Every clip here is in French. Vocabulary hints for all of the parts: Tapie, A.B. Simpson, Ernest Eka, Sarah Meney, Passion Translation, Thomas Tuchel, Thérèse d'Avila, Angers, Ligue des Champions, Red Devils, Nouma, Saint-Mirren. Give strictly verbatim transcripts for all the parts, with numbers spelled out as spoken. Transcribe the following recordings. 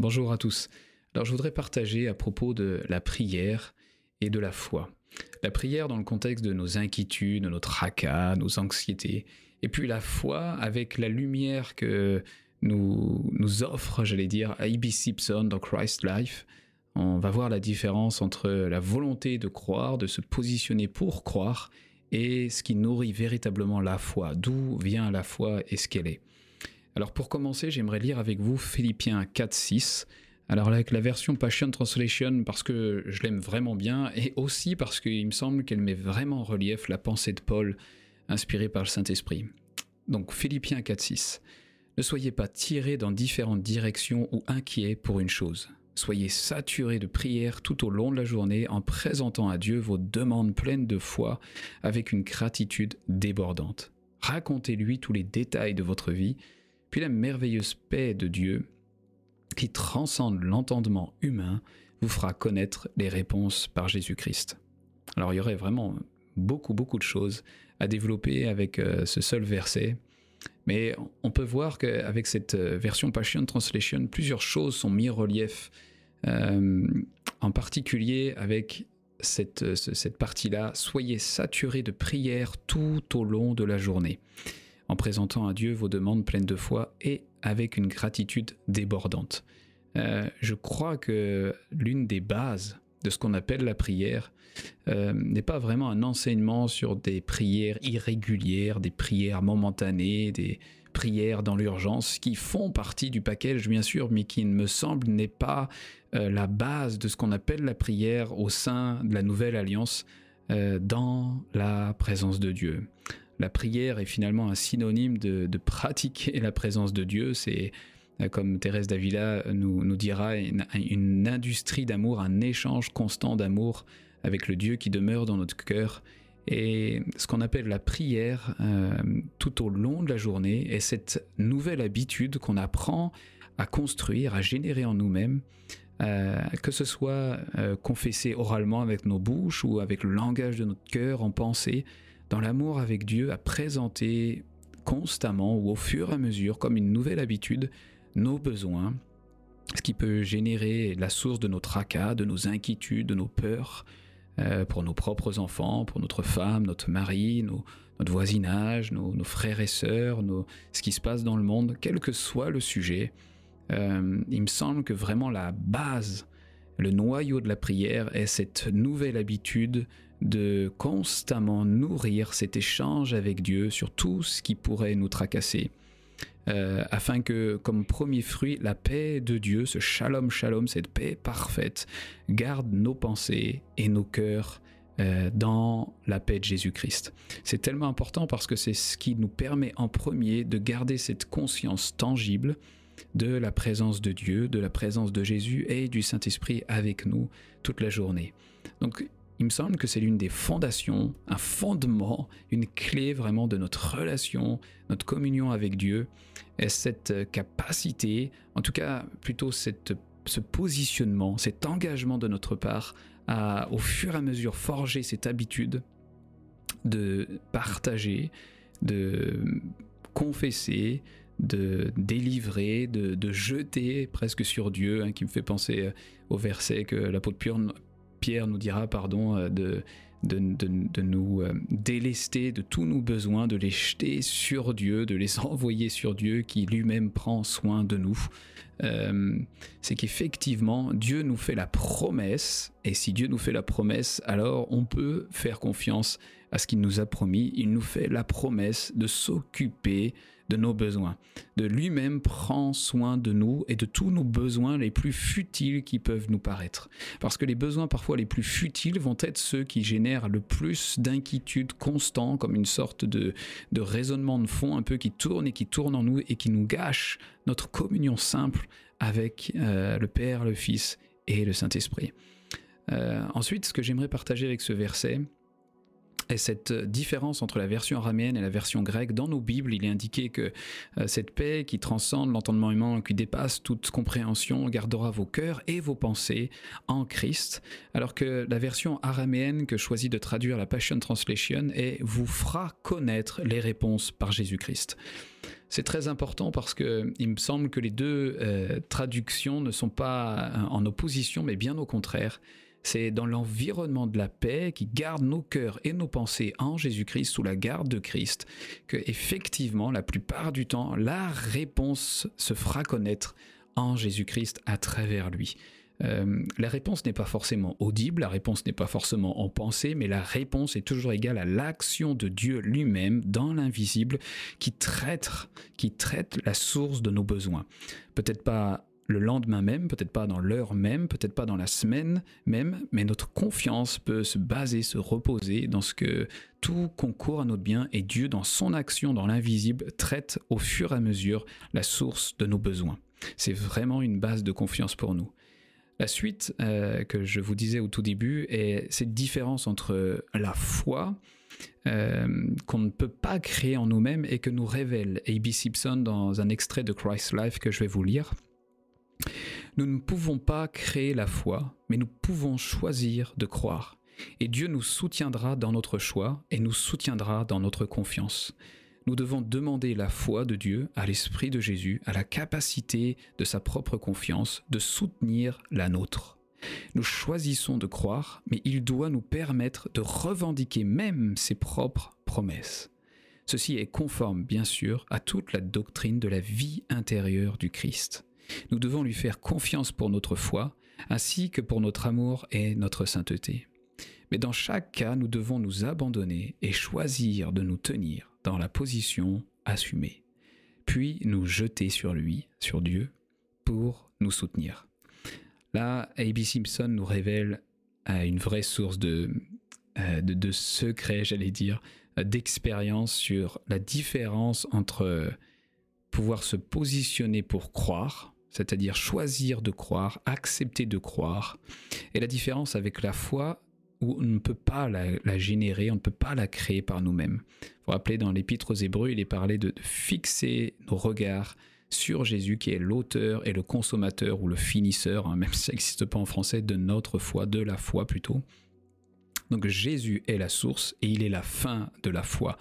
Bonjour à tous. Alors je voudrais partager à propos de la prière et de la foi. La prière dans le contexte de nos inquiétudes, de nos tracas, nos anxiétés, et puis la foi avec la lumière que nous, nous offre, j'allais dire, A B Simpson dans Christ Life. On va voir la différence entre la volonté de croire, de se positionner pour croire, et ce qui nourrit véritablement la foi, d'où vient la foi et ce qu'elle est. Alors pour commencer, j'aimerais lire avec vous Philippiens quatre six. Alors là, avec la version Passion Translation, parce que je l'aime vraiment bien, et aussi parce qu'il me semble qu'elle met vraiment en relief la pensée de Paul, inspirée par le Saint-Esprit. Donc Philippiens quatre six. Ne soyez pas tirés dans différentes directions ou inquiets pour une chose. Soyez saturés de prières tout au long de la journée en présentant à Dieu vos demandes pleines de foi avec une gratitude débordante. Racontez-lui tous les détails de votre vie, puis la merveilleuse paix de Dieu, qui transcende l'entendement humain, vous fera connaître les réponses par Jésus-Christ. Alors il y aurait vraiment beaucoup, beaucoup de choses à développer avec euh, ce seul verset, mais on peut voir qu'avec cette version Passion Translation, plusieurs choses sont mises en relief, euh, en particulier avec cette, cette partie-là, « Soyez saturés de prières tout au long de la journée ». En présentant à Dieu vos demandes pleines de foi et avec une gratitude débordante. Euh, je crois que l'une des bases de ce qu'on appelle la prière euh, n'est pas vraiment un enseignement sur des prières irrégulières, des prières momentanées, des prières dans l'urgence, qui font partie du package bien sûr, mais qui, il me semble, n'est pas euh, la base de ce qu'on appelle la prière au sein de la Nouvelle Alliance euh, dans la présence de Dieu. La prière est finalement un synonyme de, de pratiquer la présence de Dieu. C'est, comme Thérèse d'Avila nous, nous dira, une, une industrie d'amour, un échange constant d'amour avec le Dieu qui demeure dans notre cœur. Et ce qu'on appelle la prière euh, tout au long de la journée est cette nouvelle habitude qu'on apprend à construire, à générer en nous-mêmes, euh, que ce soit euh, confessée oralement avec nos bouches ou avec le langage de notre cœur en pensée, dans l'amour avec Dieu, à présenter constamment ou au fur et à mesure, comme une nouvelle habitude, nos besoins, ce qui peut générer la source de nos tracas, de nos inquiétudes, de nos peurs, euh, pour nos propres enfants, pour notre femme, notre mari, nos, notre voisinage, nos, nos frères et sœurs, nos, ce qui se passe dans le monde, quel que soit le sujet. Euh, il me semble que vraiment la base, le noyau de la prière est cette nouvelle habitude de constamment nourrir cet échange avec Dieu sur tout ce qui pourrait nous tracasser, euh, afin que, comme premier fruit, la paix de Dieu, ce shalom shalom, cette paix parfaite, garde nos pensées et nos cœurs euh, dans la paix de Jésus-Christ. C'est tellement important parce que c'est ce qui nous permet en premier de garder cette conscience tangible de la présence de Dieu, de la présence de Jésus et du Saint-Esprit avec nous toute la journée. Donc, il me semble que c'est l'une des fondations, un fondement, une clé vraiment de notre relation, notre communion avec Dieu, et cette capacité, en tout cas plutôt cette, ce positionnement, cet engagement de notre part à, au fur et à mesure, forger cette habitude de partager, de confesser, de délivrer, de, de jeter presque sur Dieu, hein, qui me fait penser au verset que l'apôtre Pierre Pierre nous dira, pardon, de, de, de, de nous délester de tous nos besoins, de les jeter sur Dieu, de les envoyer sur Dieu qui lui-même prend soin de nous. Euh, c'est qu'effectivement, Dieu nous fait la promesse, et si Dieu nous fait la promesse, alors on peut faire confiance à ce qu'il nous a promis. Il nous fait la promesse de s'occuper de nos besoins. De lui-même prend soin de nous et de tous nos besoins les plus futiles qui peuvent nous paraître. Parce que les besoins parfois les plus futiles vont être ceux qui génèrent le plus d'inquiétude constant, comme une sorte de, de raisonnement de fond un peu qui tourne et qui tourne en nous et qui nous gâche notre communion simple avec euh, le Père, le Fils et le Saint-Esprit. Euh, ensuite, ce que j'aimerais partager avec ce verset, Et cette différence entre la version araméenne et la version grecque, dans nos Bibles, il est indiqué que euh, cette paix qui transcende l'entendement humain, qui dépasse toute compréhension, gardera vos cœurs et vos pensées en Christ, alors que la version araméenne que choisit de traduire la Passion Translation est « vous fera connaître les réponses par Jésus-Christ ». C'est très important parce que il me semble que les deux euh, traductions ne sont pas en opposition, mais bien au contraire. C'est dans l'environnement de la paix qui garde nos cœurs et nos pensées en Jésus-Christ, sous la garde de Christ, que effectivement, la plupart du temps, la réponse se fera connaître en Jésus-Christ à travers lui. Euh, la réponse n'est pas forcément audible, la réponse n'est pas forcément en pensée, mais la réponse est toujours égale à l'action de Dieu lui-même dans l'invisible qui traite, qui traite la source de nos besoins. Peut-être pas le lendemain même, peut-être pas dans l'heure même, peut-être pas dans la semaine même, mais notre confiance peut se baser, se reposer dans ce que tout concourt à notre bien, et Dieu, dans son action, dans l'invisible, traite au fur et à mesure la source de nos besoins. C'est vraiment une base de confiance pour nous. La suite euh, que je vous disais au tout début est cette différence entre la foi euh, qu'on ne peut pas créer en nous-mêmes et que nous révèle A B Simpson dans un extrait de Christ's Life que je vais vous lire. Nous ne pouvons pas créer la foi, mais nous pouvons choisir de croire. Et Dieu nous soutiendra dans notre choix et nous soutiendra dans notre confiance. Nous devons demander la foi de Dieu à l'Esprit de Jésus, à la capacité de sa propre confiance, de soutenir la nôtre. Nous choisissons de croire, mais il doit nous permettre de revendiquer même ses propres promesses. Ceci est conforme, bien sûr, à toute la doctrine de la vie intérieure du Christ. Nous devons lui faire confiance pour notre foi, ainsi que pour notre amour et notre sainteté. Mais dans chaque cas, nous devons nous abandonner et choisir de nous tenir dans la position assumée, puis nous jeter sur lui, sur Dieu, pour nous soutenir. Là, A B Simpson nous révèle euh, une vraie source de, euh, de, de secret, j'allais dire, euh, d'expérience sur la différence entre euh, pouvoir se positionner pour croire, c'est-à-dire choisir de croire, accepter de croire, et la différence avec la foi, où on ne peut pas la, la générer, on ne peut pas la créer par nous-mêmes. Vous vous rappelez, dans l'Épître aux Hébreux, il est parlé de, de fixer nos regards sur Jésus, qui est l'auteur et le consommateur, ou le finisseur, hein, même si ça n'existe pas en français, de notre foi, de la foi plutôt. Donc Jésus est la source et il est la fin de la foi.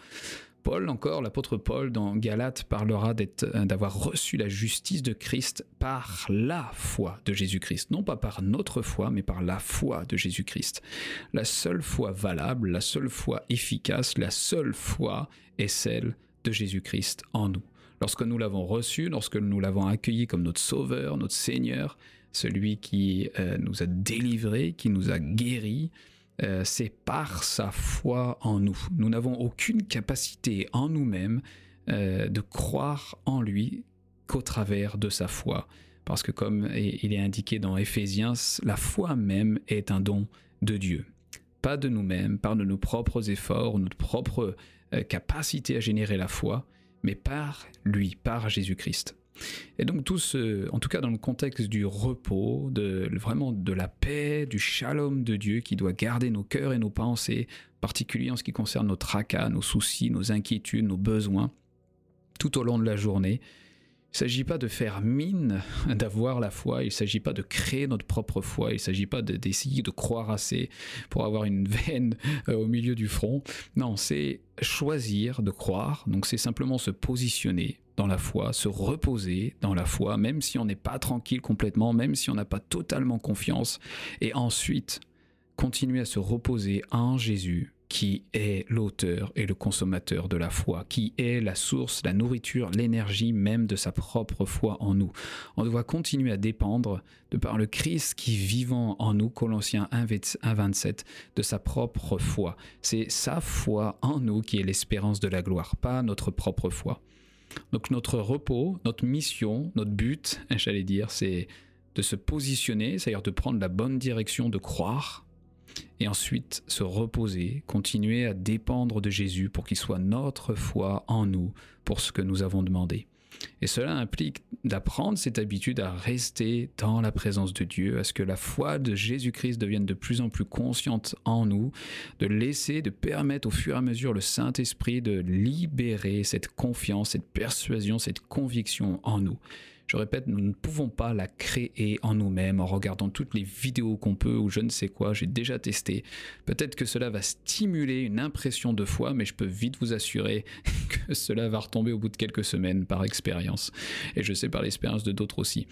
Paul, encore, l'apôtre Paul, dans Galates, parlera d'être, d'avoir reçu la justice de Christ par la foi de Jésus-Christ. Non pas par notre foi, mais par la foi de Jésus-Christ. La seule foi valable, la seule foi efficace, la seule foi est celle de Jésus-Christ en nous. Lorsque nous l'avons reçu, lorsque nous l'avons accueilli comme notre Sauveur, notre Seigneur, celui qui euh, nous a délivrés, qui nous a guéris, Euh, c'est par sa foi en nous. Nous n'avons aucune capacité en nous-mêmes euh, de croire en lui qu'au travers de sa foi. Parce que comme il est indiqué dans Éphésiens, la foi même est un don de Dieu. Pas de nous-mêmes, pas de nos propres efforts, notre propre euh, capacité à générer la foi, mais par lui, par Jésus-Christ. Et donc tout ce, en tout cas dans le contexte du repos, de, vraiment de la paix, du shalom de Dieu qui doit garder nos cœurs et nos pensées, particulièrement en ce qui concerne nos tracas, nos soucis, nos inquiétudes, nos besoins, tout au long de la journée. Il ne s'agit pas de faire mine d'avoir la foi, il ne s'agit pas de créer notre propre foi, il ne s'agit pas de, d'essayer de croire assez pour avoir une veine au milieu du front. Non, c'est choisir de croire, donc c'est simplement se positionner dans la foi, se reposer dans la foi, même si on n'est pas tranquille complètement, même si on n'a pas totalement confiance, et ensuite continuer à se reposer en Jésus, qui est l'auteur et le consommateur de la foi, qui est la source, la nourriture, l'énergie même de sa propre foi en nous. On doit continuer à dépendre, de par le Christ qui vivant en nous, Colossiens un vingt-sept, de sa propre foi. C'est sa foi en nous qui est l'espérance de la gloire, pas notre propre foi. Donc notre repos, notre mission, notre but, j'allais dire, c'est de se positionner, c'est-à-dire de prendre la bonne direction, de croire, et ensuite se reposer, continuer à dépendre de Jésus pour qu'il soit notre foi en nous, pour ce que nous avons demandé. Et cela implique d'apprendre cette habitude à rester dans la présence de Dieu, à ce que la foi de Jésus-Christ devienne de plus en plus consciente en nous, de laisser, de permettre au fur et à mesure le Saint-Esprit de libérer cette confiance, cette persuasion, cette conviction en nous. Je répète, nous ne pouvons pas la créer en nous-mêmes en regardant toutes les vidéos qu'on peut ou je ne sais quoi, j'ai déjà testé. Peut-être que cela va stimuler une impression de foi, mais je peux vite vous assurer que cela va retomber au bout de quelques semaines par expérience. Et je sais par l'expérience de d'autres aussi.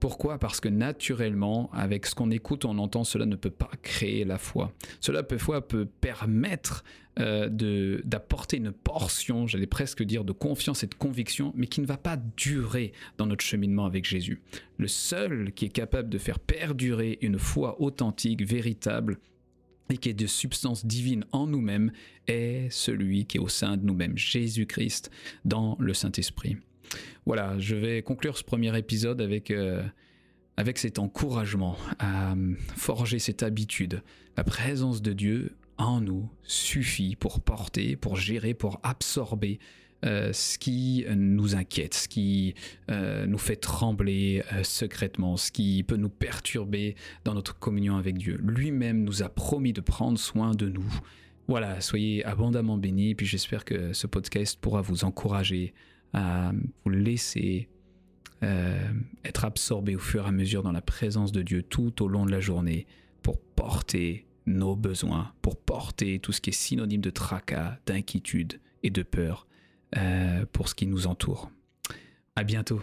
Pourquoi ? Parce que naturellement, avec ce qu'on écoute, on entend, cela ne peut pas créer la foi. Cela parfois peut permettre euh, de, d'apporter une portion, j'allais presque dire, de confiance et de conviction, mais qui ne va pas durer dans notre cheminement avec Jésus. Le seul qui est capable de faire perdurer une foi authentique, véritable, et qui est de substance divine en nous-mêmes, est celui qui est au sein de nous-mêmes, Jésus-Christ, dans le Saint-Esprit. Voilà, je vais conclure ce premier épisode avec, euh, avec cet encouragement à forger cette habitude. La présence de Dieu en nous suffit pour porter, pour gérer, pour absorber euh, ce qui nous inquiète, ce qui euh, nous fait trembler euh, secrètement, ce qui peut nous perturber dans notre communion avec Dieu. Lui-même nous a promis de prendre soin de nous. Voilà, soyez abondamment bénis, puis j'espère que ce podcast pourra vous encourager à vous laisser euh, être absorbé au fur et à mesure dans la présence de Dieu tout au long de la journée pour porter nos besoins, pour porter tout ce qui est synonyme de tracas, d'inquiétude et de peur euh, pour ce qui nous entoure. À bientôt.